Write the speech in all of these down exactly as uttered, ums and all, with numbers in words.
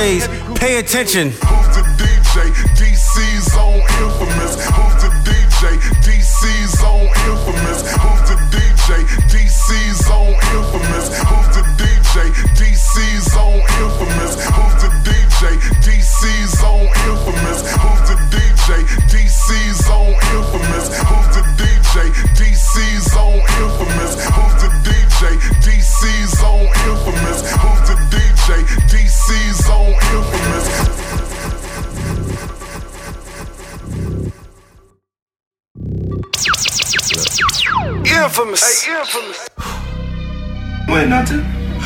D Js, pay attention. Who's the D J? D C's on infamous. Who's the D J? D C's on infamous. Who's the D J? D C's on infamous. Who's the D J? D C's on infamous. Who's the D J? D C's on infamous. Who's the D J? D C's on infamous. Who's the D J? D C's on infamous. Who's the D J? D C's on infamous. Who's the D J? D C's on infamous. Infamous. Hey, infamous. Wait, nothing.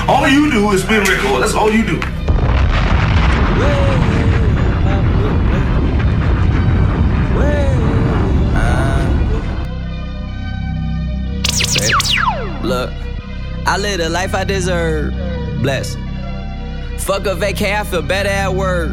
All you do is spin record. That's all you do. Look, I live the life I deserve. Bless. Fuck a vacay, I feel better at work.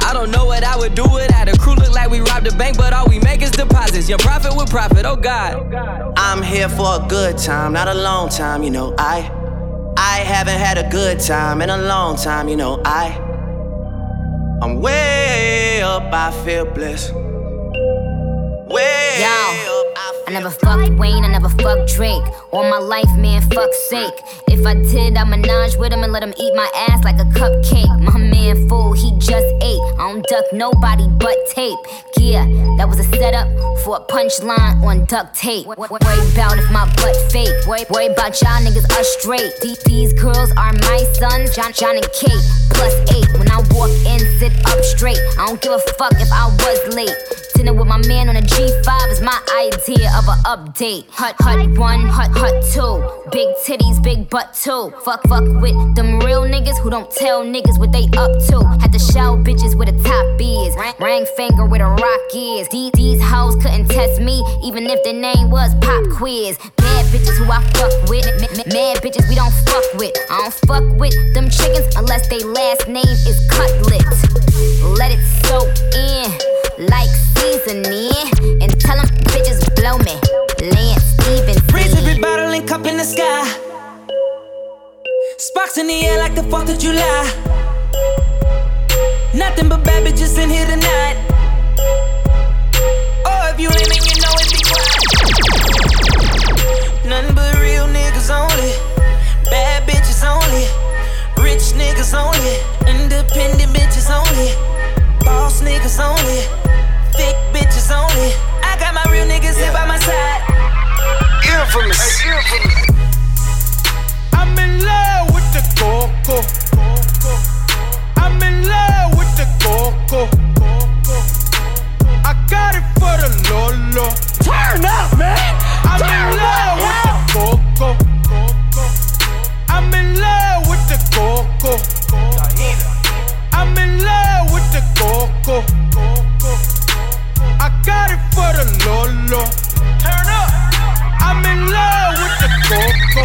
I don't know what I would do without a crew. Look like we robbed a bank, but all we make is deposits. Your profit with profit, oh God. I'm here for a good time, not a long time, you know. I I haven't had a good time in a long time, you know. I I'm way up, I feel blessed. Way Yo. Up. I never fucked Wayne, I never fucked Drake. All my life, man, fuck's sake. If I did, I'd menage with him and let him eat my ass like a cupcake. My man, fool, he just ate. I don't duck nobody but tape. Yeah, that was a setup for a punchline on duct tape. Worry about if my butt fake. Worry about y'all niggas are straight. These girls are my sons, John, John and Kate. Plus eight, when I walk in, sit up straight. I don't give a fuck if I was late. Dinner with my man on a G five is my idea of an update. Hut, hut one, hut, hut two. Big titties, big butt too. Fuck, fuck with them real niggas who don't tell niggas what they up to. Had to show bitches where the top is. Ring finger where the rock is. These, these hoes couldn't test me, even if their name was Pop Quiz. Mad bitches who I fuck with. Mad bitches we don't fuck with. I don't fuck with them chickens unless they last name is Cutlet. Let it soak in like seasoning. And tell them bitches blow me. Lance Stevens. Raise every bottle and cup in the sky. Sparks in the air like the fourth of July. Nothing but bad bitches in here tonight. Oh, if you living, you know it be quiet. Nothing but real niggas only. Bad bitches only. Rich niggas only. Independent bitches only. Boss niggas only. Thick bitches only. I got my real niggas here by my side. Infamous. Hey, infamous. I'm in love with the coco. I'm in love with the coco. I got it for the lolo. Turn up, man. I'm Turn in love with the coco. I'm in love with the coco. I'm in love with the coco. I got it for the lolo. Turn up. I'm in love with the coco.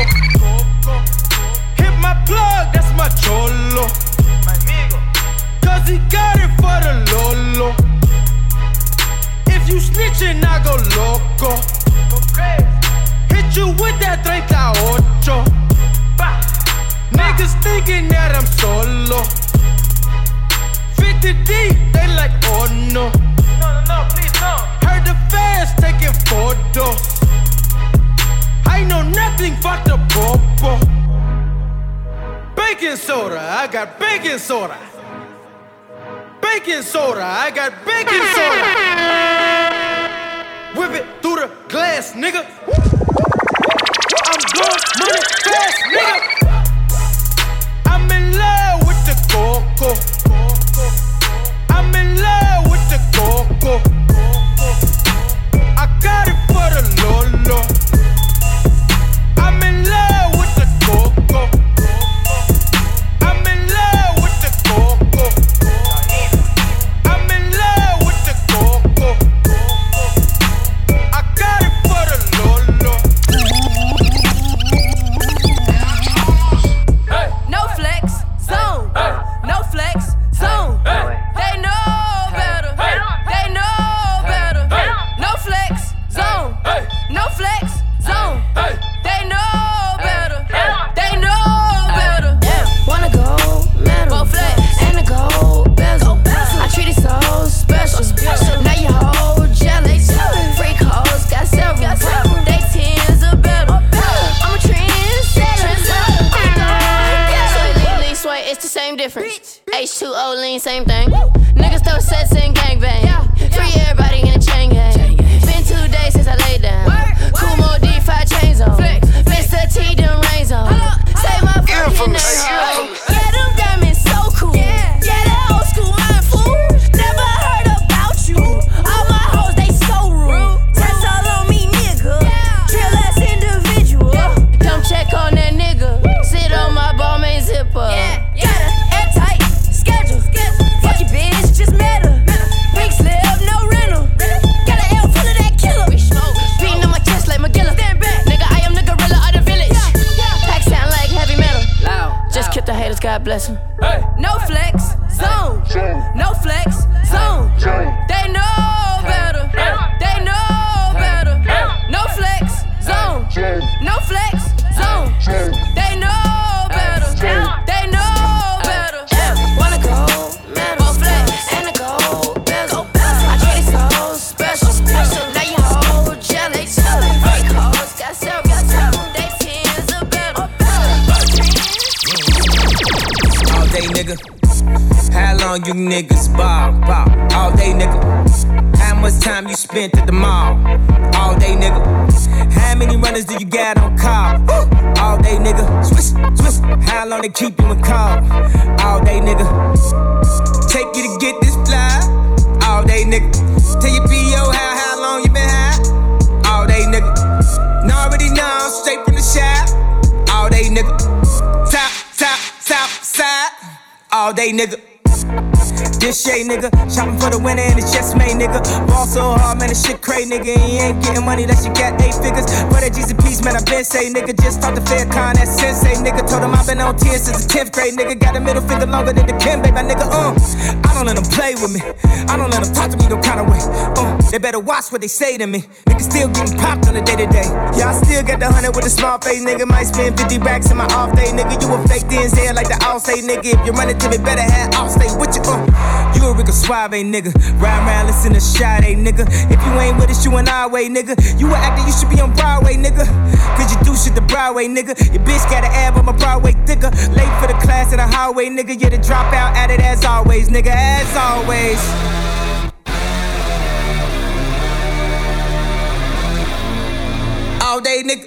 Hit my plug, that's my cholo. Cause he got it for the lolo. If you snitchin', I go loco. Hit you with that treinta ocho. Niggas thinking that I'm solo. fifty deep, they like, oh no. No, no, please, no. Heard the fans taking photos. I know nothing but the popo. Baking soda, I got baking soda. Baking soda, I got baking soda. Whip it through the glass, nigga. I'm blowing money fast, nigga. I'm in love with the coco. I'm in love with the coco. I got it for the Lolo. I'm in love with the coco. I'm in love with the coco. I'm in love with the coco. I got it for the Lolo. Hey. No flex zone. Hey. No flex zone. Hey. They know better. Hey. They know better. Hey. No flex zone. Hey. No flex zone. Hey. They know better. They know better. Yeah, wanna go metal. Go flex and a gold bezel. I treat it so special. Now your whole jealous. Freak hoes got several. They tens are better. I'm a trendsetter. Sway, lean, lean, sway. It's the same difference. H two O lean, same thing. Niggas throw sets and gangbang. Free everybody in a chain gang. Been two days since I laid down. Kumo D five chains on. Mister T them reins on. Say my fucking name. Yeah, them diamonds so cool. Yeah, that old school mind fool. Never heard about you. All my hoes they so rude. That's all on me, nigga. Drill ass individual. Come check on that nigga. Sit on my ball main zipper. Got a airtight schedule. Fuck your bitch, just met her. Pink slip, no rental. Got an L full of that killer. Beating on my chest like McGilla. Nigga, I am the gorilla of the village. Pack sound like heavy metal. Just kick the haters, God bless them. No flex zone. No flex zone. They know better. They know better. No flex zone. No flex zone. They know better. They know better. Wanna go metal. Go flex and a gold bezel. I treat it so special. Now your whole jelly. Freak hoes got several. They tens are better. All day, nigga. How long you niggas ball, ball? All day, nigga. How much time you spent at the mall? All day, nigga. How many runners do you got on call? All day, nigga. Swish, swish. How long they keep you in call? All day, nigga. Take you to get this fly? All day, nigga. Tell your P O how, how long you been high? All day, nigga. And already know I'm straight from the shop. All day, nigga. Top, top, top, side. All day, nigga. This shit, nigga, shopping for the winner and it's just made, nigga. Ball so hard, man, this shit crazy, nigga. And you ain't getting money unless you got eight figures. But that G's a piece, man, I been say, nigga. Just talk to Faircon, that sensei, nigga. Told him I been on ten since the tenth grade, nigga. Got a middle finger longer than the Ken, babe, my nigga. Uh, I don't let them play with me. I don't let them talk to me no kind of way. Uh, they better watch what they say to me. Nigga still getting popped on the day to day. Yeah, I still got the hundred with a small face, nigga. Might spend fifty racks in my off day, nigga. You a fake D N Z like the all say, nigga. If you run it to me, better have all stay with you. Uh, you a Rico Suave, nigga. Ride around, listen to Sade, nigga. If you ain't with us, you an our way, nigga. You an actor, you should be on Broadway, nigga. Cause you do shit the Broadway, nigga. Your bitch got an ab, I'm a Broadway thicker. Late for the class in the hallway, nigga. You're the dropout at it as always, nigga. As always. All day, nigga.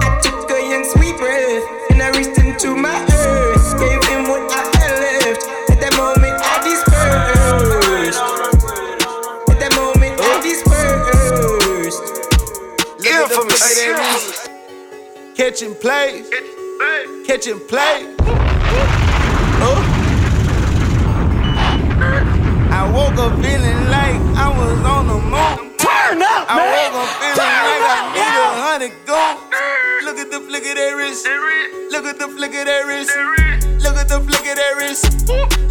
I took a young sweet breath and I reached into my earth. Gave him what I had left. At that moment, I dispersed. At that moment, I dispersed. Yeah, for me. Catching plays. Catching plays. Oh. I woke up feeling like I was on the moon. Turn up, man. I woke up feeling like I need a hundred gold. Look at the flick of that wrist. Look at the flick of that wrist. Look at the flick of that wrist.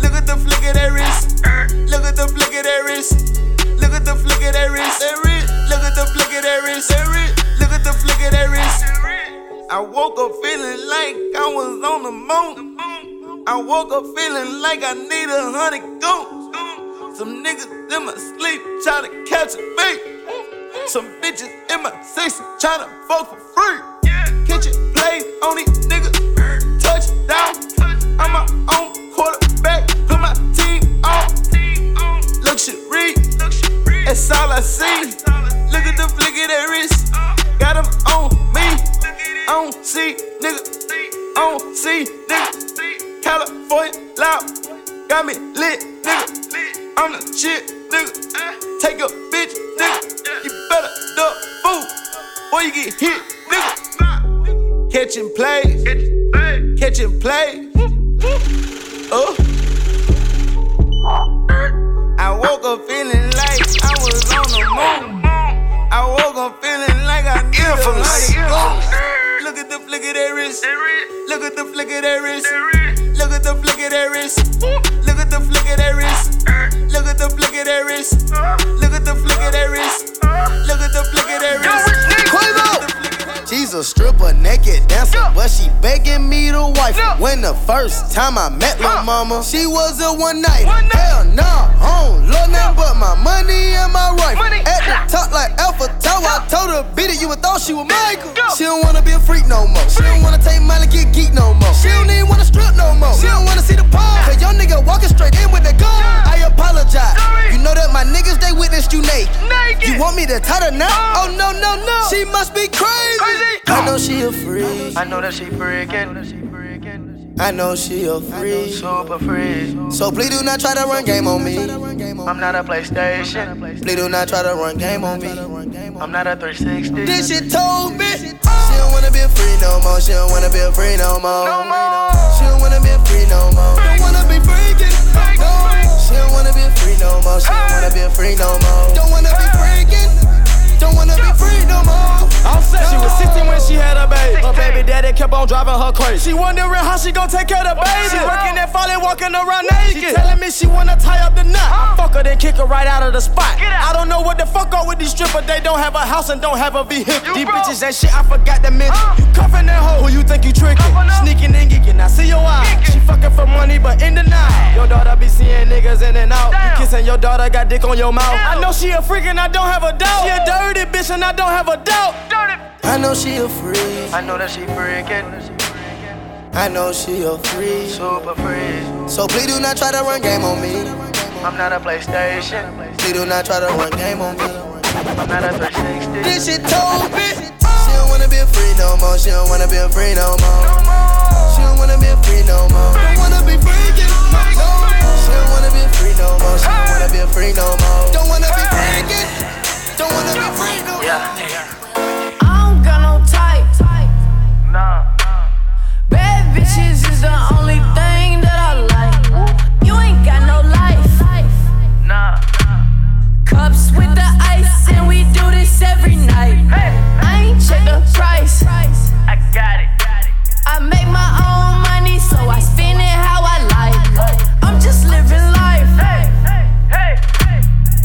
Look at the flick of that wrist. Look at the flick of that wrist. Look at the flick of that wrist. Look at the flick of that wrist. Look at the flick of that wrist. I woke up feeling like I was on the moon. I woke up feeling like I need a hundred goons. Some niggas in my sleep trying to catch a beat. Some bitches in my section trying to fuck for free. Kitchen plays on these niggas. Touchdown. I'm my own quarterback, put my team on. Luxury, that's all I see. Look at the flick of that wrist, got him on me. California loud, got me lit, nigga. I'm the shit, nigga. Take a bitch, nigga. You better duck, fool, boy you get hit, nigga. Catching plays, catching plays. Oh, I woke up feeling like I was on the moon. I woke up feeling like I knew the light. Look at the flick of that wrist. Look at the flick of that wrist. Look at the flick of that wrist. Look at the flick of that wrist. Look at the flick of that wrist. Look at the flick of that wrist. Look at the flick of that wrist. She's a stripper, naked dancer, but she begging me to wife her. When the first time I met my mama, she was a one-nighter. Hell no, I don't love nothing but my money and my rifle. At the top like Alpha Tower, I told her beat it, you would thought she was Michael. She don't wanna be a freak no more. She don't wanna take money, get geek no more. She don't even wanna strip no more. She don't wanna see the pole. Cause your nigga walking straight in with the gun. I apologize. You know that my niggas, they witnessed you naked. You want me to tie her now? Oh no, no, no. She must be crazy. I know she a freak. I know that she freaking. I know she a freak, super freak. So please do not try to run game on me. I'm not a PlayStation. Please do not try to run game on me. I'm not a three sixty. This shit told me she don't wanna be free no more. She don't wanna be free no more. She don't wanna be free no more. Don't wanna be freaking. She don't wanna be free no more. She don't wanna be free no more. Don't wanna be freaking. Don't wanna be free no more. I'm set. She was sixteen when she had a baby. Her baby daddy kept on driving her crazy. She wondering how she gon' take care of the baby. She working that folly, walking around naked. She telling me she wanna tie up the knot. I fuck her, then kick her right out of the spot. I don't know what the fuck up with these strippers. They don't have a house and don't have a vehicle. These bitches ain't shit, I forgot to mention. You cuffin' that hoe, who you think you trickin'? Sneaking and geeking, I see your eyes. She fucking for money, but in the night. Your daughter be seeing niggas in and out. You kissin' your daughter, got dick on your mouth. I know she a freak and I don't have a doubt. She a dirty bitch and I don't have a doubt. I know she a freak. I know that she freaking. I know she a freak, super freak. So please do not try to run game on me. I'm not a PlayStation. Please do not try to run game on me. I'm not a three sixty. This shit told me she don't wanna be free no more. She don't wanna be free no more. She don't wanna be free no more. Don't wanna be freaking. She don't wanna be free no more. She don't wanna be free no more. Don't wanna be freaking. Don't wanna be free, no. Yeah. I don't got no type. Nah. Bad bitches is the only thing that I like. You ain't got no life. Nah. Cups with the ice, and we do this every night. I ain't check the price. I got it. I make my own money, so I spend it how I like. I'm just living life.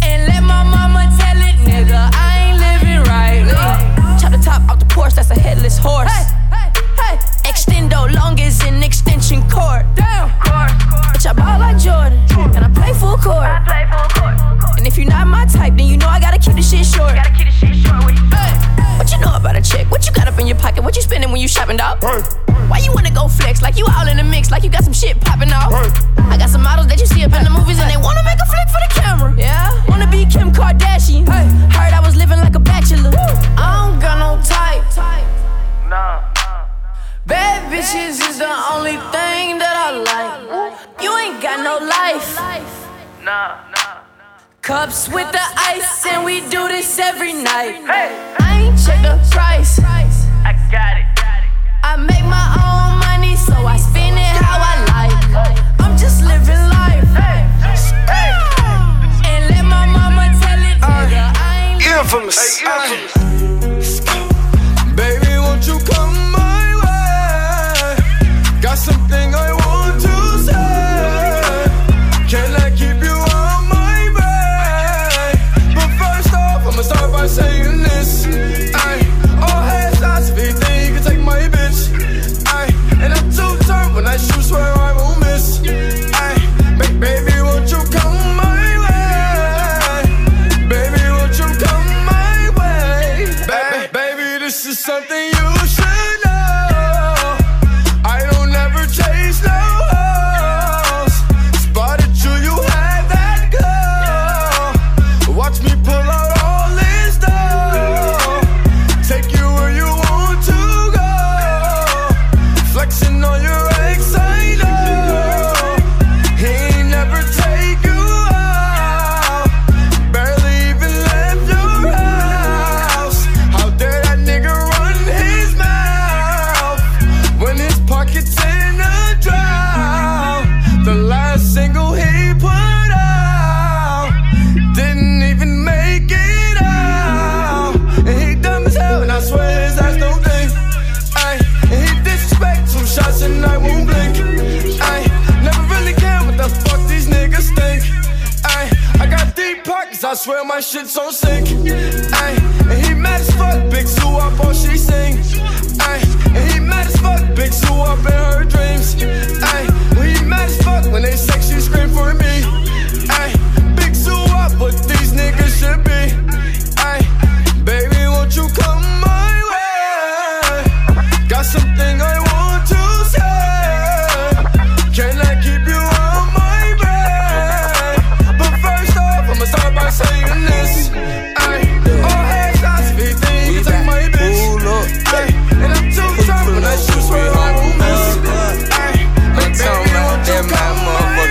And let my mama tell it, nigga, I ain't living right. Nigga. Chop the top off the porch, that's a headless horse. Hey, hey, hey, extendo long as an extension cord. Damn, course, course. Bitch, I ball like Jordan, and I play full court. I play full court. And if you're not my type, then you know I gotta keep the shit short. Gotta keep the shit short with you. Hey. What you know about a chick? What you got up in your pocket? What you spending when you shopping, dog? Hey. Why you wanna go flex? Like you all in the mix, like you got some shit popping off. Hey. I got some models that you see up in the movies, and they wanna make a flick for the camera. Yeah, wanna be Kim Kardashian. Hey. Heard I was living like a bachelor. Woo. I don't got no type. Nah. Bad bitches is the only thing that I like. You ain't got no life. Nah, nah, nah. Cups with the ice, and we do this every night. Hey. I ain't check the price. I got it. I make my own money, so I spend it how I like. I'm just living life. And let my mama tell it, nigga, I ain't infamous. Baby, won't you come my way? Got something I want to say. Can I keep you on my way? But first off, I'ma start by saying this. I swear my shit's on sync. Ay, and he mad as fuck, big Zoo up all she sing. Ay, and he mad as fuck, big Zoo up in her dreams. Ay, when he mad as fuck, when they sex she scream for me. Ay, big Zoo up, but these niggas should be. Ay, baby, won't you come my way? Got something I want to say. Can I keep you on my way? But first off, I'ma start by saying this. Ay, all hands, eyes, feet, things, you take my bitch. Ay, and I'm too tough when I shoot straight on my miss. Ay, like baby, won't you come my way?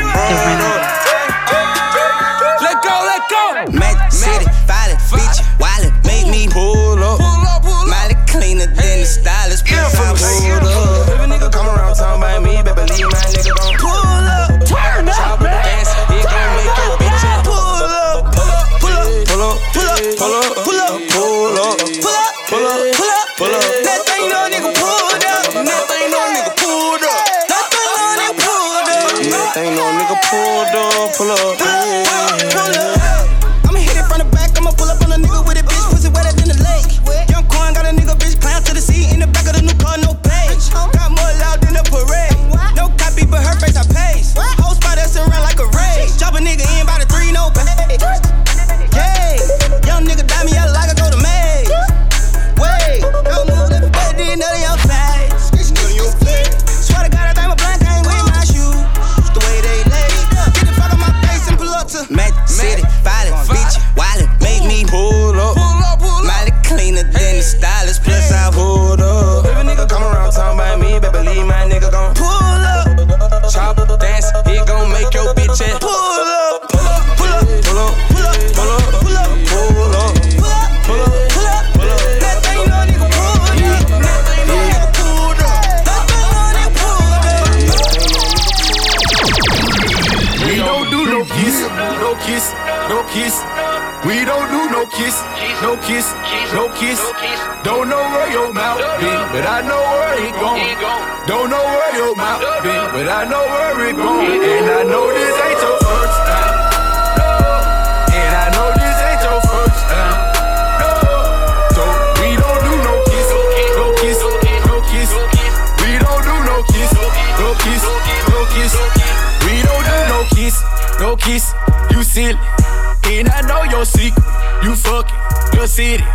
Let go, let go! Magic City, violent, beach, wallet, make me pull up. Pull up, pull up. Miley cleaner than the stylist, bitch, I pulled up. If a nigga come around talking about me, baby, leave my nigga gon' pull up. Turn up, man. Dance, it gon' make your bitch up. Pull up, pull up, pull up, pull up, pull up, pull up, pull up, pull up, pull up, pull up, pull up, pull up. Nothing no nigga pulled up. Nothing no nigga pulled up. Nothing no nigga pulled up. Nothing no nigga pulled up. Pull up. I'ma hit it from the back, I'ma pull up on a nigga with a bitch, pussy wetter than the lake. Young Quan got a nigga bitch, climb to the seat in the back of the new car, no pay. Got more loud than a parade. No copy, but her face I paste. Whole spot that's around like a raid. Drop a nigga in by the three, no pay. Yeah, young nigga die me, I like I go to Maze. Wait, I move every better than none of your face. Swear to God, I think my blind can't wear my shoes. The way they lay. Get the fuck on my face and pull up to Magic City. Stylist, plus I pulled up. If a nigga come around talking about me, baby, leave my nigga gon' pull up. Chop, dance, it gon' make your bitch ass pull up. Pull up, pull up, pull up, pull up, pull up, pull up, pull up, pull up, pull up, pull up, pull up. Nothing no nigga pulled up. Nothing no nigga pulled up. Nothing no nigga pulled up. We don't do no kiss, no kiss, no kiss. We don't do no kiss, no kiss, no kiss. Don't know where your mouth be, but I know where it gon'. Don't know where your mouth be, but I know where it gon'. And I know this ain't your first time. And I know this ain't your first time. So we don't do no kiss, no kiss, no kiss. We don't do no kiss, no kiss, no kiss. We don't do no kiss, no kiss. You silly. And I know your secret, you fuckin' your city.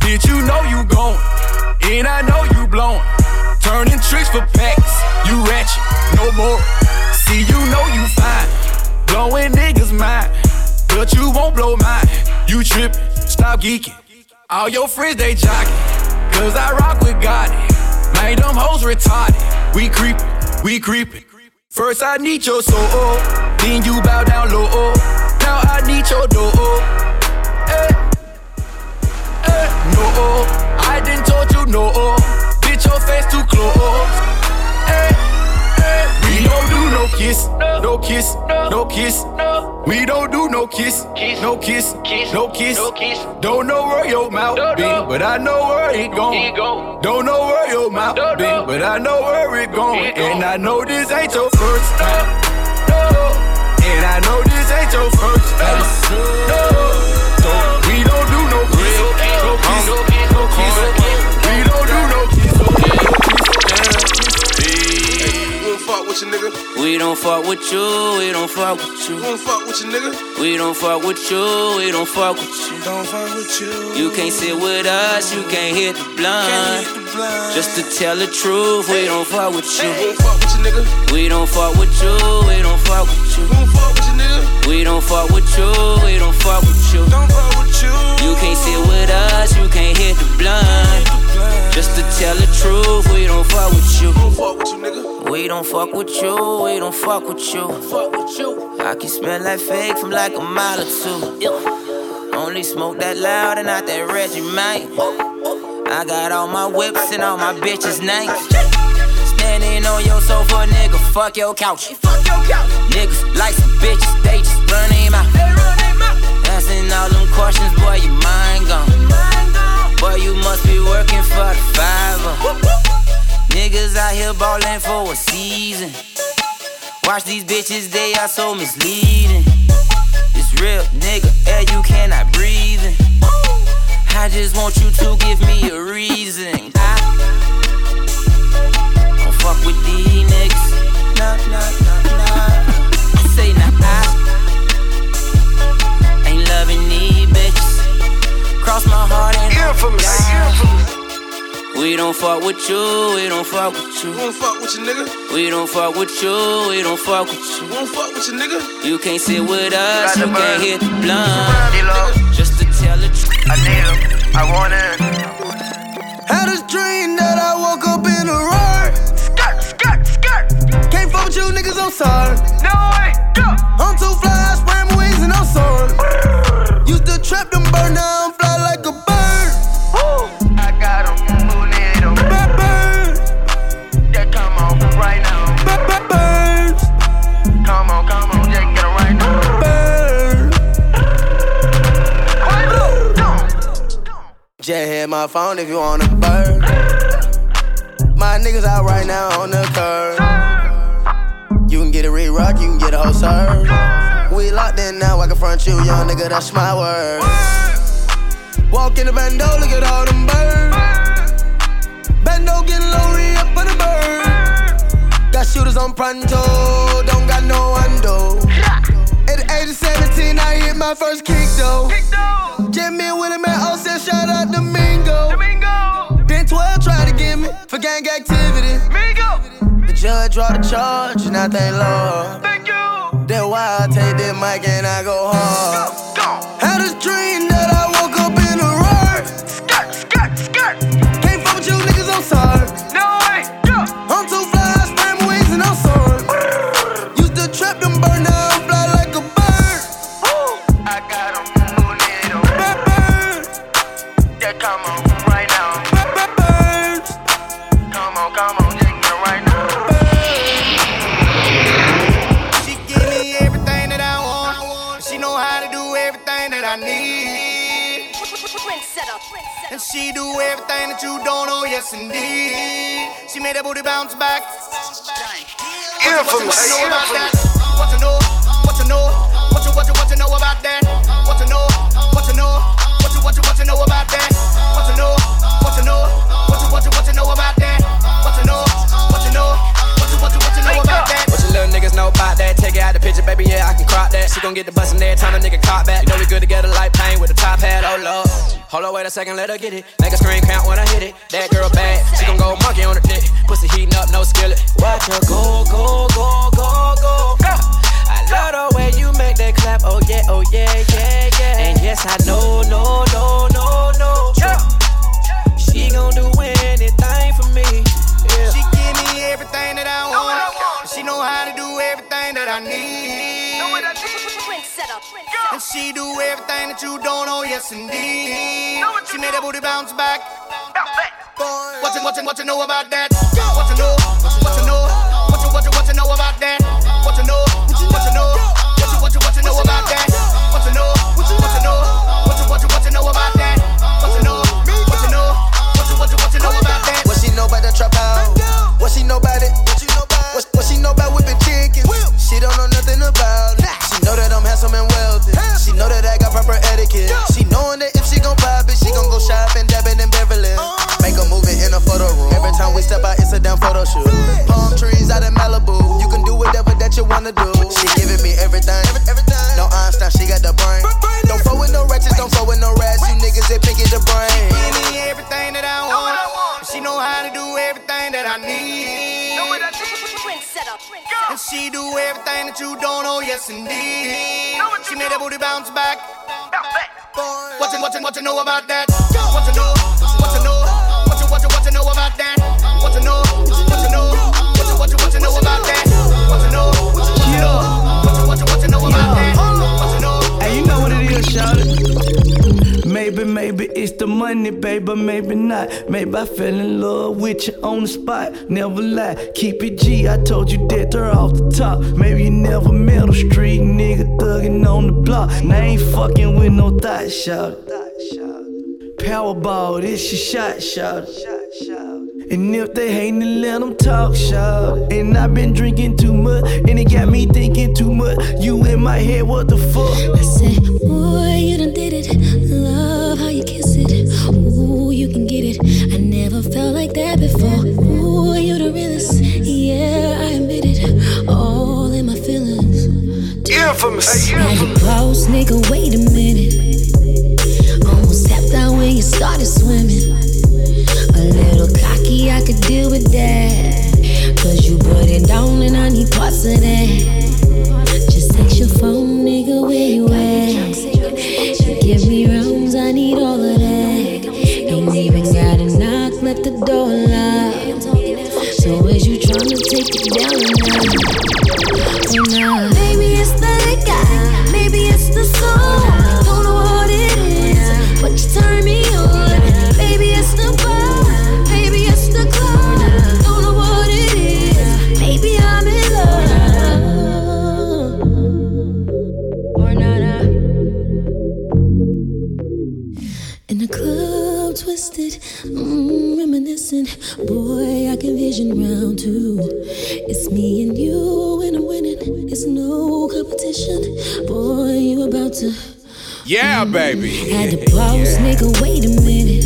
Did you know you gone? And I know you blown. Turning tricks for packs, you ratchet, no more. See, you know you fine, blowing niggas' mind. But you won't blow mine, you trippin', stop geeking. All your friends, they jockin', cause I rock with Gotti. Made them hoes retarded, we creepin', we creepin'. First I need your soul, oh. Then you bow down low, oh. Now I need your dough, eh, eh, no, oh, I didn't told you no, oh, bitch your face too close, eh, eh, we don't do no kiss, no kiss, no kiss, we don't do no kiss, no kiss, no kiss, don't know where your mouth be, but I know where it gon', don't know where your mouth be, but I know where it gon', and I know this ain't your first time. And I know this ain't your first time. No, so we don't do no kiss, no kiss, no kiss. We don't do no kiss, no kiss. We don't fuck with you, nigga. We don't fuck with you. We don't fuck with you. We don't fuck with you, nigga. We don't fuck with you. We don't fuck with you. Don't fuck with you. You can't sit with us. You can't hit the blunt. Just to tell the truth, we don't fuck with you. We don't fuck with you, nigga. We don't fuck with you, we don't fuck with you. We don't fuck with you, nigga. We don't fuck with you, we don't fuck with you. Don't fuck with you. You can't sit with us, you can't hit the blunt. Just to tell the truth, we don't fuck with you. We don't fuck with you, nigga. We don't fuck with you, we don't fuck with you. Fuck with you. I can smell like fake from like a mile or two. Only smoke that loud and not that Reggie, mate. I got all my whips and all my bitches' names. Standing on your sofa, nigga, fuck your couch. Niggas like some bitches, they just run him out. Asking all them questions, boy, your mind gone. Boy, you must be working for the fiver. Niggas out here ballin' for a season. Watch these bitches, they are so misleading. real nigga, and you cannot breathe in. I just want you to give me a reason. I don't fuck with these niggas. Nah, nah, nah, nah. I say nah, I ain't loving these bitches. Cross my heart and infamous. We don't fuck with you, we don't fuck with you. We don't fuck with you, nigga. We don't fuck with you, we don't fuck with you. We don't fuck with you, nigga. You can't sit with us, you can't hit the blunt. Just to tell the truth. I need him, I want him. Had this dream that I woke up in a roar. Skirt, skirt, skirt. Can't fuck with you, niggas, I'm sorry. No way, go. I'm too fly, I spray my wings and I'm soaring. Used to trap them birds, now I'm fly like a bird. Woo. I got him. Just hit my phone if you wanna burn. My niggas out right now on the curb. You can get a re-rock, you can get a whole serve. We locked in now, I can front you, young nigga, that's my word. Walk in the bando, look at all them birds. Bando getting low, up for the bird. Got shooters on pronto, don't got no undo. At the age of seventeen, I hit my first kick though. Jimmy with him at oh seven, shout out Domingo. Domingo. Then twelve tried to get me for gang activity. Mingo. The judge draw the charge and I thank Lord. Thank you. That's why I take this mic and I go hard. Go, go. Had this dream that I woke up in a roar. Skirt, skirt, skirt. Can't fuck with you niggas, I'm sorry. No way, go. I'm too fly, I spray my wings and I'm soaring. Used to trap them birds, now I'm fly like a bird. Woo. I got them. Come on, right now. Birds. Come on, come on, take me right now. Birds. She give me everything that I want. She know how to do everything that I need. And she do everything that you don't know, yes indeed. She made that booty bounce back. Infamous. What you know about that? What you know? What you know? What you, what you, what you know about that? What you know? What you know? What you, what you, what you know about that? What you know, what you know, what you, what you, what you know about that? What you know, what you know, what you, what you, what you know about that? What you little niggas know about that? Take it out the picture, baby, yeah, I can crop that. She gon' get the bustin' every time a nigga caught back. You know we good together like pain with the top hat, oh lord. Hold on, wait a second, let her get it. Make a scream count when I hit it. That girl bad, she gon' go monkey on the dick. Pussy heatin' up, no skillet. Watch her go, go, go, go, go, go. I love the way you make that clap, oh yeah, oh yeah, yeah, yeah. And yes, I know, no, no, no, no. Yeah. She gon' do anything for me. Yeah. She give me everything that I want. I want. She know how to do everything that I need. Know what I do. And she do everything that you don't know, yes indeed. Know what you she made that booty bounce back. Bounce back. What you, what you, what you know about that? What you know? What you know? What you, what you, what you know about that? What you know? What you know? What you, what you, what you know about that? What you know? What you know? What you, what you, what you know about that? What you know? What you know? What you, what you, what you know about that? What she know about that trap out? What she know about it? What you know about? What, what she know about whipping chickens? She don't know nothing about it. She know that I'm handsome and wealthy. She know that I got proper etiquette. She knowin' that if she gon' pop it, she gon' go shopping, dabbing in Beverly. Make a movie in a photo room. Every time we step out, it's a damn photo shoot. Palm trees out in Malibu. You can do whatever that you wanna do. She giving me everything. No Einstein, she got the brain. Don't fuck with no wretches, don't fuck with no rats. You niggas, they picking the brain. She give me everything that I want. She know how to do everything that I need. And she do everything that you don't know, yes indeed. She made that booty bounce back. What you, what you, what you know about that? What you know? What you know? What you, what you, what you know about that? What you know? What you know? What you, what you, what you know about that? What you know? What you know? What you, what you, what you know about that? What you know? Hey, you know what it is, shawty. Maybe, maybe it's the money, baby, maybe not. Maybe I fell in love with you on the spot. Never lie, keep it G. I told you that they're off the top. Maybe you never met a street nigga thugging on the block. Now I ain't fucking with no thot, shawty. Powerball, this your shot, shout. And if they hatin', let them talk, shout. And I've been drinking too much, and it got me thinking did too much. You in my head, what the fuck? I say, boy, you done did it. Love how you kiss it. Ooh, you can get it. I never felt like that before. Ooh, you the realest. Yeah, I admit it. All in my feelings. Infamous. Now you close, nigga, wait a minute. Almost tapped out when you started swimming. A little cocky, I could deal with that. Cause you put it down and I need parts of that. Just text your phone, nigga, where you at? Give me rooms, I need all of that. Ain't even gotta knock, left the door locked. So is you tryna take it down or not? Or not? Maybe it's the liquor, maybe it's the soul. Don't know what it is, but you turn me on. Maybe it's the bar, maybe it's the club. Don't know what it is. Maybe I'm in love. Or not. In the club, twisted, mm, reminiscing. Boy, I can vision round two. It's me and you, and I'm winning. It's no competition. Boy, you about to. Yeah, mm, baby. Had to pause, yeah. Nigga, wait a minute.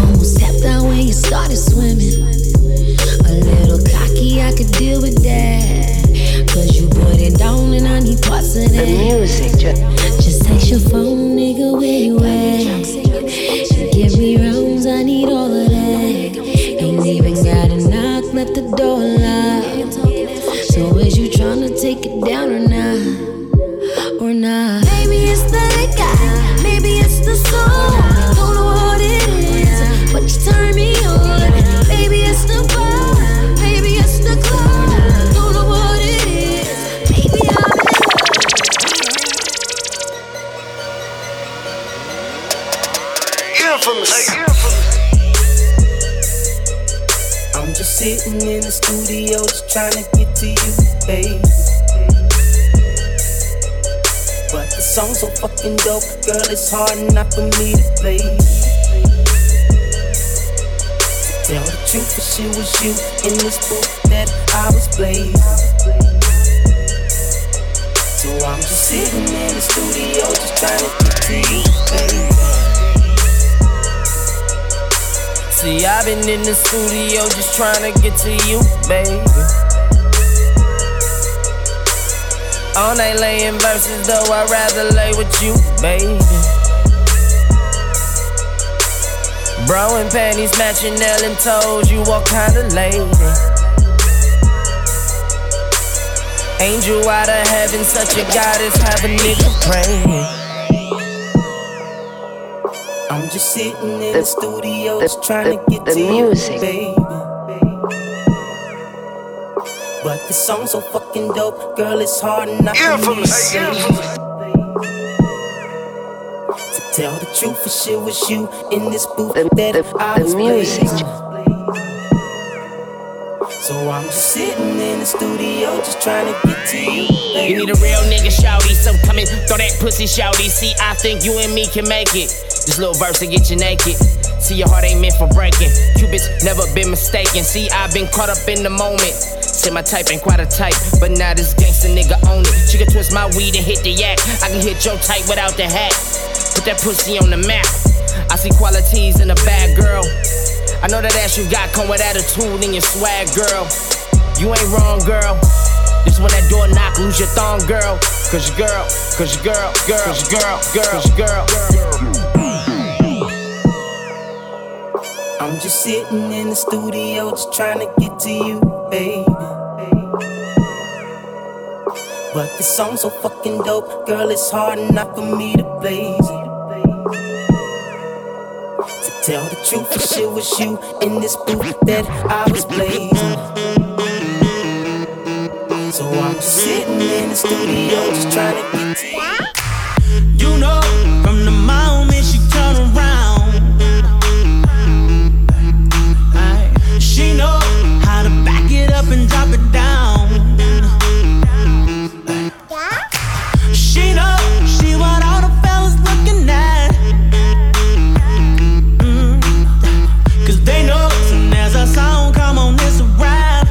Almost tapped out when you started swimming. A little cocky, I could deal with that. Cause you put it down and I need parts of that. The music, just text your phone, nigga, where you at? Give me rooms, I need all of that. Ain't even gotta knock, left the door locked. So is you tryna take it down or not? Or not? Maybe it's the liquor, maybe it's the soul. Don't know what it is, but you turn me on. Maybe it's the bar, maybe it's the club. Don't know what it is. Maybe I'm infamous. I'm just sitting in the studio, just trying to get to you, babe. But the song's so fucking dope, girl, it's hard enough for me to play. Tell the truth, but she was you in this booth that I was playing. So I'm just sitting in the studio, just trying to get to you, baby. See, I've been in the studio, just trying to get to you, baby. All night laying verses, though I'd rather lay with you, baby. Bro and panties matching Ellen toes, you all kinda lady. Angel out of heaven, such a goddess, have a nigga praying. I'm just sitting in the, the studio, just trying to get the to music, you, baby. But the song's so fucking dope, girl, it's hard enough for me to sing. Tell the truth, for shit was you in this booth the, that the, I was the music. So I'm just sitting in the studio, just trying to get to you. You need a real nigga, shouty, so come in, throw that pussy, shouty. See, I think you and me can make it. This little verse will get you naked. See, your heart ain't meant for breaking. Cupid's never been mistaken. See, I've been caught up in the moment. Said my type ain't quite a type, but now this gangsta nigga own it. She can twist my weed and hit the yak. I can hit your type without the hat. Put that pussy on the map. I see qualities in a bad girl. I know that ass you got come with attitude and your swag, girl. You ain't wrong, girl. This when that door knock, lose your thong, girl. Cause your girl, cause your girl, girl, cause your girl, girl, cause your girl, girl. I'm just sitting in the studio, just trying to get to you, baby. But the song's so fucking dope, girl, it's hard enough for me to play. To tell the truth, for shit was you in this booth that I was blazing. So I'm just sitting in the studio, just trying to get to you. You know, from the moment she turned around, I, she know how to back it up and drop it down. She know she want all the fellas looking at, mm, cause they know soon as a song come on, it's a ride.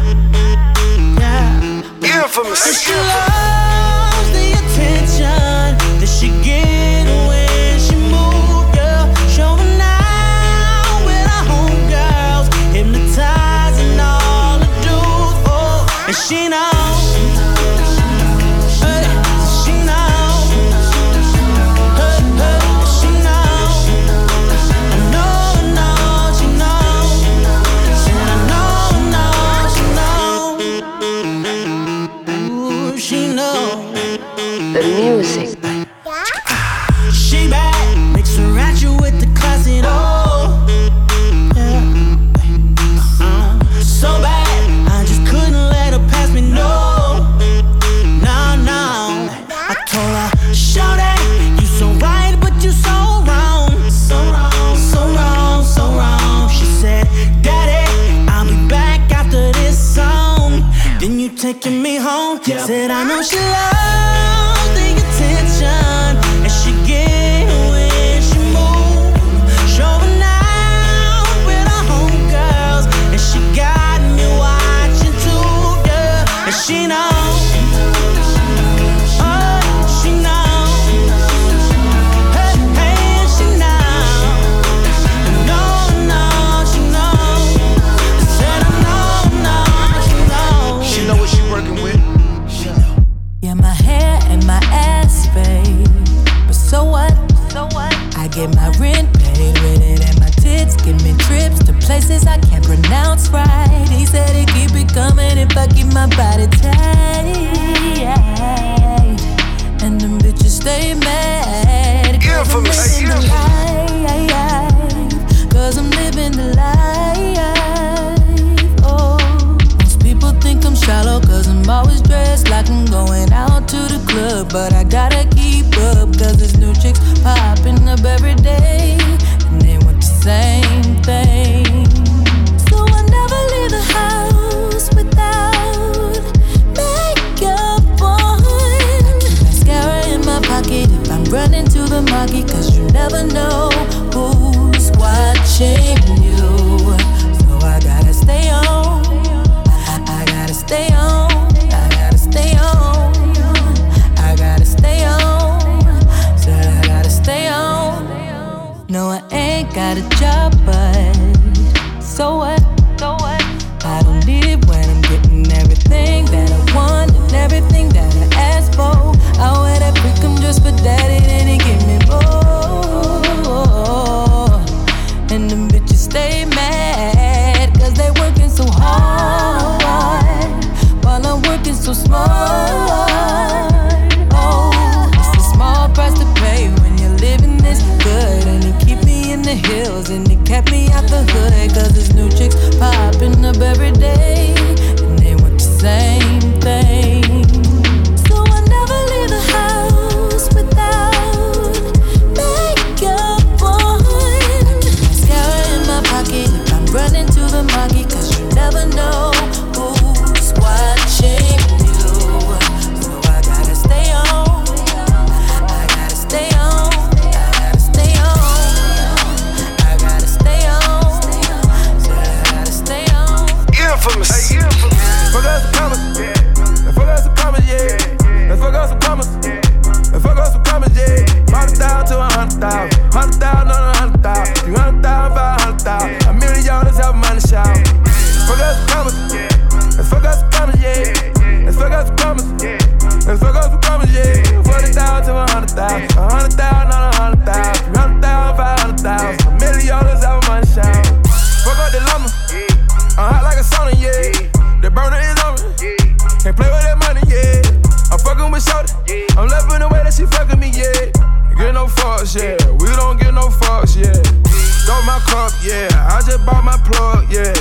Yeah. Beautiful. She loves the attention that she get when she move, girl. Showing out with her homegirls, hypnotizing all the dudes, oh, and she knows. Taking me home, yep. Said I know she loves the attention and she get when she move, showing out with her homegirls, and she got me watching too, girl, and she knows. Get my rent paid with it, and my tits give me trips to places I can't pronounce right. He said it keep it coming if I keep my body tight, and them bitches stay mad. Yeah, for me, yeah. 'Cause I'm living the life. Oh, most people think I'm shallow 'cause I'm always dressed like I'm going out to the club, but I gotta keep up 'cause there's new chicks popping up every day, and they want the same thing. So I never leave the house without makeup on, mascara in my pocket if I'm running to the market, 'cause you never know who's watching you. So I gotta stay on, I, I, I gotta stay on, I gotta stay on, I gotta stay on. No, I ain't got a job, but so what? So what? I don't need it when I'm getting everything that I want and everything that I asked for. I wear that freakum just for daddy, then he give me more. And them bitches stay mad 'cause they working so hard while I'm working so smart. Oh, it's a small price to pay when you're living this good. The hills, and they kept me out the hood 'cause there's new chicks popping up every day, and they want the same thing. So I never leave the house without makeup on, mascara in my pocket if I'm running to the market, 'cause you never know who's watching you. So I gotta stay on, I gotta stay on. Infamous. Hey, infamous. Fuck us a promise. And fuck us a promise, yeah. And fuck us a promise. And fuck us a promise, yeah. Hundred thousand to a hundred thousand. Hundred thousand on a hundred thousand. Three hundred thousand, five hundred thousand. A million dollars out of money shout. Fuck us a promise. And fuck us a promise, yeah. And fuck us a promise. And fuck us a promise, yeah. Forty thousand to a hundred thousand. A hundred thousand on a hundred thousand. Three hundred thousand, five hundred thousand. A million dollars out of money shout. Fuck up the llama. I'm hot like a sauna, yeah. The burner is on me. Can't play with that money, yeah. I'm fucking with shorty. I'm loving the way that she fucking me, yeah. Get no fucks, yeah. We don't get no fucks, yeah. Throw my cup, yeah. I just bought my plug, yeah.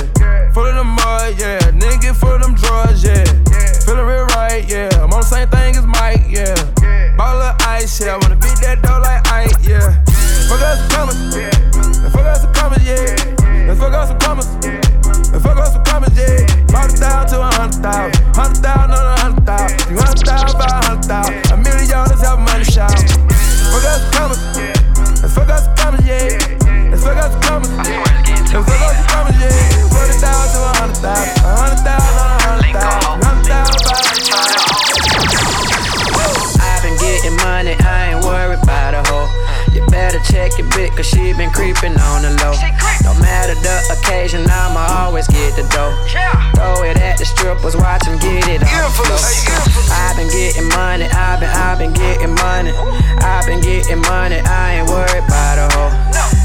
Full of the mud, yeah. Nigga get full of them drugs, yeah. Feeling real right, yeah. I'm on the same thing as Mike, yeah. Ball of ice, yeah. I wanna beat that dough like Ike, yeah. Fuck us a promise, yeah. Fuck us a promise, yeah. Let's fuck us a promise, yeah. And fuck us a promise, yeah. Hundred thousand to a hundred thousand. Hundred thousand on a hundred thousand. Three hundred thousand, five hundred thousand. A million dollars out of money shop. Fuck us a promise. And fuck us a promise, yeah. And fuck us a promise. And fuck us a promise, yeah. Forty thousand to a hundred thousand. A hundred thousand on a hundred thousand. Hundred thousand, five hundred thousand. it, cause she been creeping on the low. No matter the occasion, I'ma always get the dough. Throw it at the strippers, watch them get it on the floor. I've been getting money, I've been, I've been getting money. I've been getting money, I ain't worried about a hoe.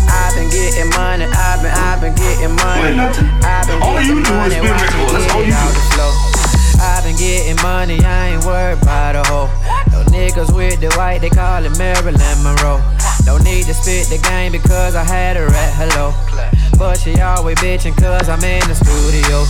I've been getting money, I've been, I've been getting money. I've been all getting you do money, is been ritual. That's all you do. I've been getting money, I ain't worried about a hoe. No niggas with the white, they call it Marilyn Monroe. No need to spit the game because I had her at hello. But she always bitching cause I'm in the studio.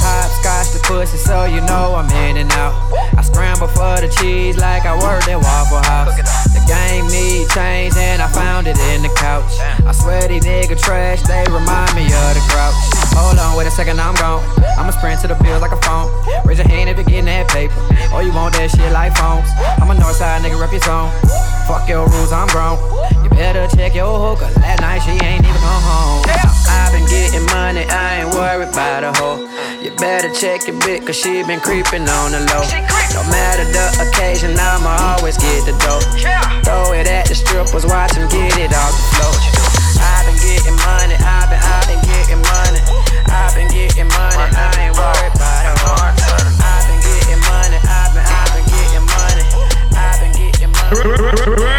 Hopscotch the pussy so you know I'm in and out. I scramble for the cheese like I worked at Waffle House. The game need change and I found it in the couch. I swear these nigga trash, they remind me of the grouch. Hold on, wait a second, I'm gone. I'ma sprint to the bills like a phone. Raise your hand if you're getting that paper. Or you want that shit like phones. I'm a Northside nigga, rep your zone. Fuck your rules, I'm grown. You better check your hook, cause last night she ain't even come home. I've been getting money, I ain't worried about a hoe. You better check your bit, cause she been creeping on the low. No matter the occasion, I'ma always get the dough. Throw it at the strippers, watch them get it off the floor. I've been getting money, I've been, I've been getting money. I've been getting money, I ain't worried about a hoe. I've been getting money, I've been, I've been getting money. I've been getting money.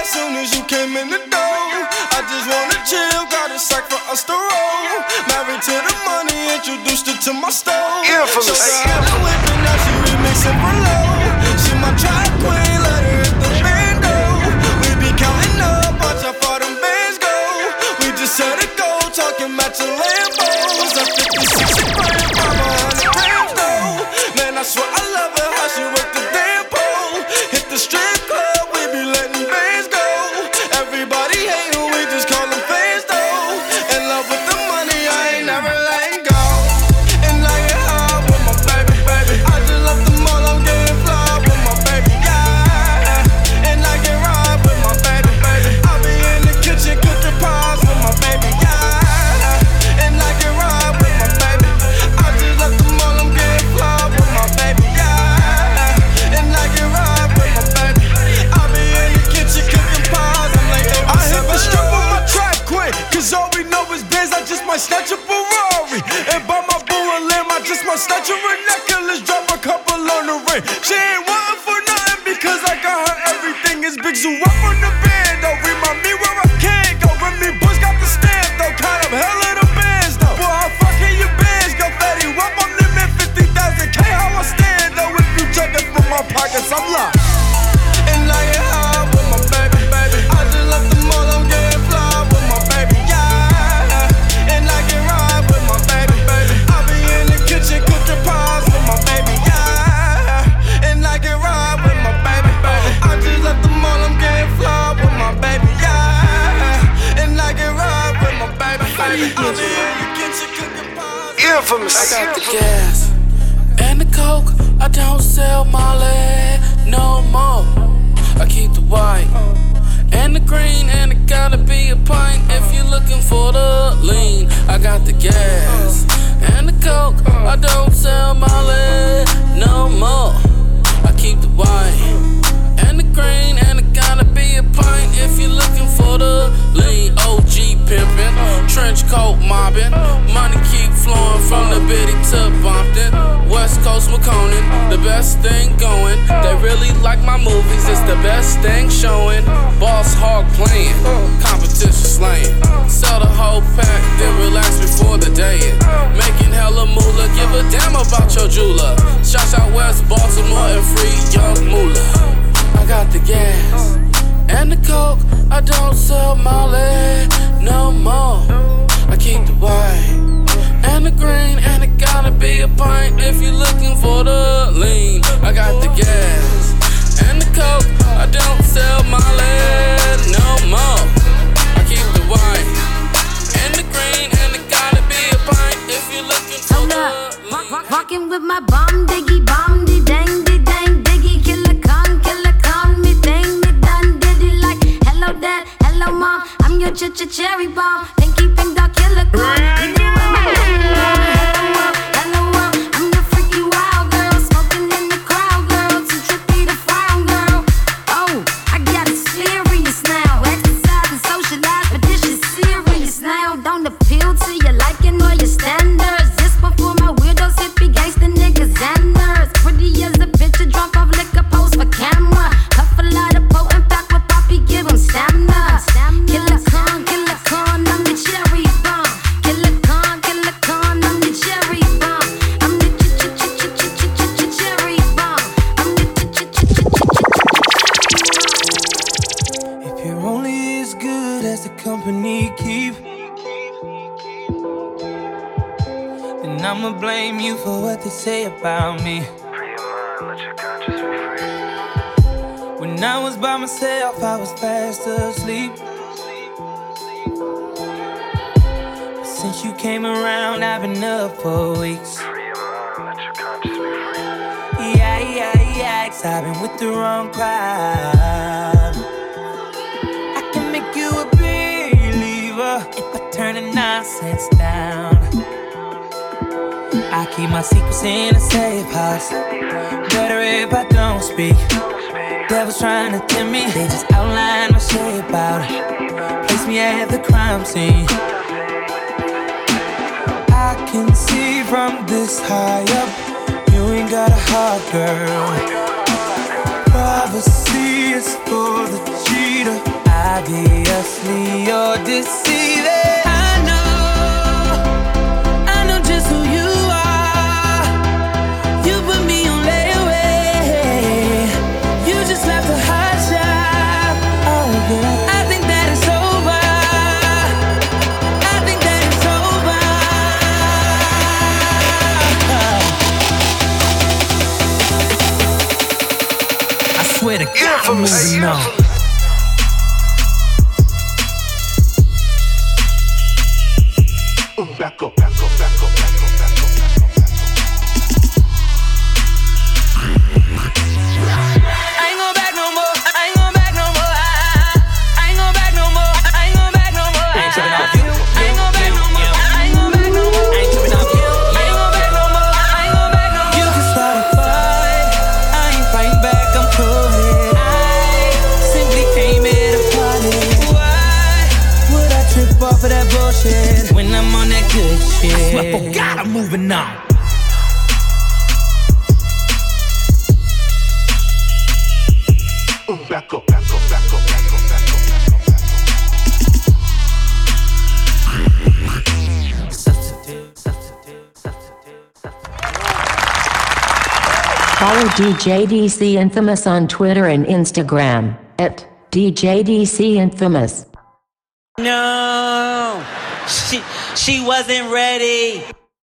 as soon as you came in the door. I just wanna chill, got a sack for us to roll. Married to the money, introduced her to my stove. Infamous. She said I'm whipping, now she remixing for low. She my track queen, let her hit the bando. We be counting up, watch how far them bands go. We just set it go, talking matching Lambos. I fifty-six and grand, I'm a hundred grams though. Man, I swear I love her, how she work the damn pole. Hit the strip club. Snatch a Ferrari and buy my boo a limb. I just might snatch her a necklace, drop a couple on the ring. She ain't wantin' for nothing because I got her everything. It's big zoo up on the band, though. Remind me where I can go. Remy Bush got the stamp, though. Kind of hell in the bands, though. Boy, how fucking your bands go, fatty? Wop, I'm limit fifty thousand K. How I stand, though? If you check it from my pockets, I'm locked. And I ain't high with my baby, baby. I just left the mall, I'm getting fly with my baby. Kitchen cooking pies with my baby, yeah. And I can ride with my baby, baby. I just left the mall, I'm getting fly with my baby, yeah. And I can ride with my baby, baby. I'm in the kitchen cooking pies. Infamous. I got the gas and the coke. I don't sell Molly no more. I keep the white and the green, and it gotta be a pint if you're looking for the lean. I got the gas and the coke. I don't sell Molly no more. I keep the wine and the green, and it gotta be a pint if you're looking for the lean. O G pimpin', trench coat mobbin', money keep flowing from the bitty to Bompton, West Coast McConan, the best thing going. They really like my movies, it's the best thing showing. Boss hog playing, competition slaying. Sell the whole pack, then relax before the dayin'. Making hella moolah, give a damn about your jeweler. Shout out West Baltimore and free young moolah. I got the gas and the coke. I don't sell Molly no more. I keep the white and the green, and it gotta be a pint if you're looking for the lean. I got the gas and the coke. I don't sell Molly no more. I keep the white and the green, and it gotta be a pint if you're looking for the lean. Walk, walk, walking with my bomb diggy, bomb diggy, dang diggy, dang diggy, killer con, killer. Dad, hello mom, I'm your ch ch cherry bomb. Pinky pink dog killer clown. You know I'm a killer clown. Hello mom, hello mom, I'm the freaky wild girl, smoking in the crowd, girl, too trippy to frown, girl. Oh, I got it serious now. Exercise and socialize, but this is serious now. Don't appeal to your liking or your standards. This one for my weirdos, hippie gangsta niggas and nerds. Pretty as a bitch, a drunk off liquor, pose for camera. Huff a lot of potent facts. Give them stamina, stamina. Killer con, killer con, I'm the cherry bomb. Killer con, killer con, I'm the cherry bomb. I'm the ch-ch-ch-ch-ch-ch-cherry bomb. I'm the ch-ch-ch-ch-ch-ch-cherry bomb. If you're only as good as the company keep, then I'ma blame you for what they say about me. Free your mind, let your conscience be free. When I was by myself, I was fast asleep. But since you came around, I've been up for weeks. Free your mind, let your conscience be free. Yeah, yeah, yeah, 'cause I've been with the wrong crowd. I can make you a believer if I turn the nonsense down. I keep my secrets in a safe house. Better if I don't speak. Devils trying to tempt me, they just outline my shape out. Place me at the crime scene. I can see from this high up, you ain't got a heart, girl. Privacy is for the cheater, obviously you're deceiving. I know, I know just who you are. You put me on layaway, you just left a hot shot. Oh yeah, I think that it's over, I think that it's over. I swear to God, I'm moving on. Back up, back up, back up, back up, back up, back up. I ain't going back no more, I ain't going back no more, I ain't going back no more, I ain't going back no more, I ain't tripping off you, I ain't going back no more, I ain't going back no more, I ain't tripping off you, I ain't going back no more, I ain't going back no more. You can start a fight, I ain't fighting back, I'm coolin'. I simply came here to party. Why would I trip off of that bullshit? When I'm on that good shit, I swear for God, I'm moving on. Back up, back up, back up, back up, back up, back up, back up. Substitute, substitute, substitute, substitute. Follow D J D C Infamous on Twitter and Instagram at D J D C Infamous. No! She, she wasn't ready.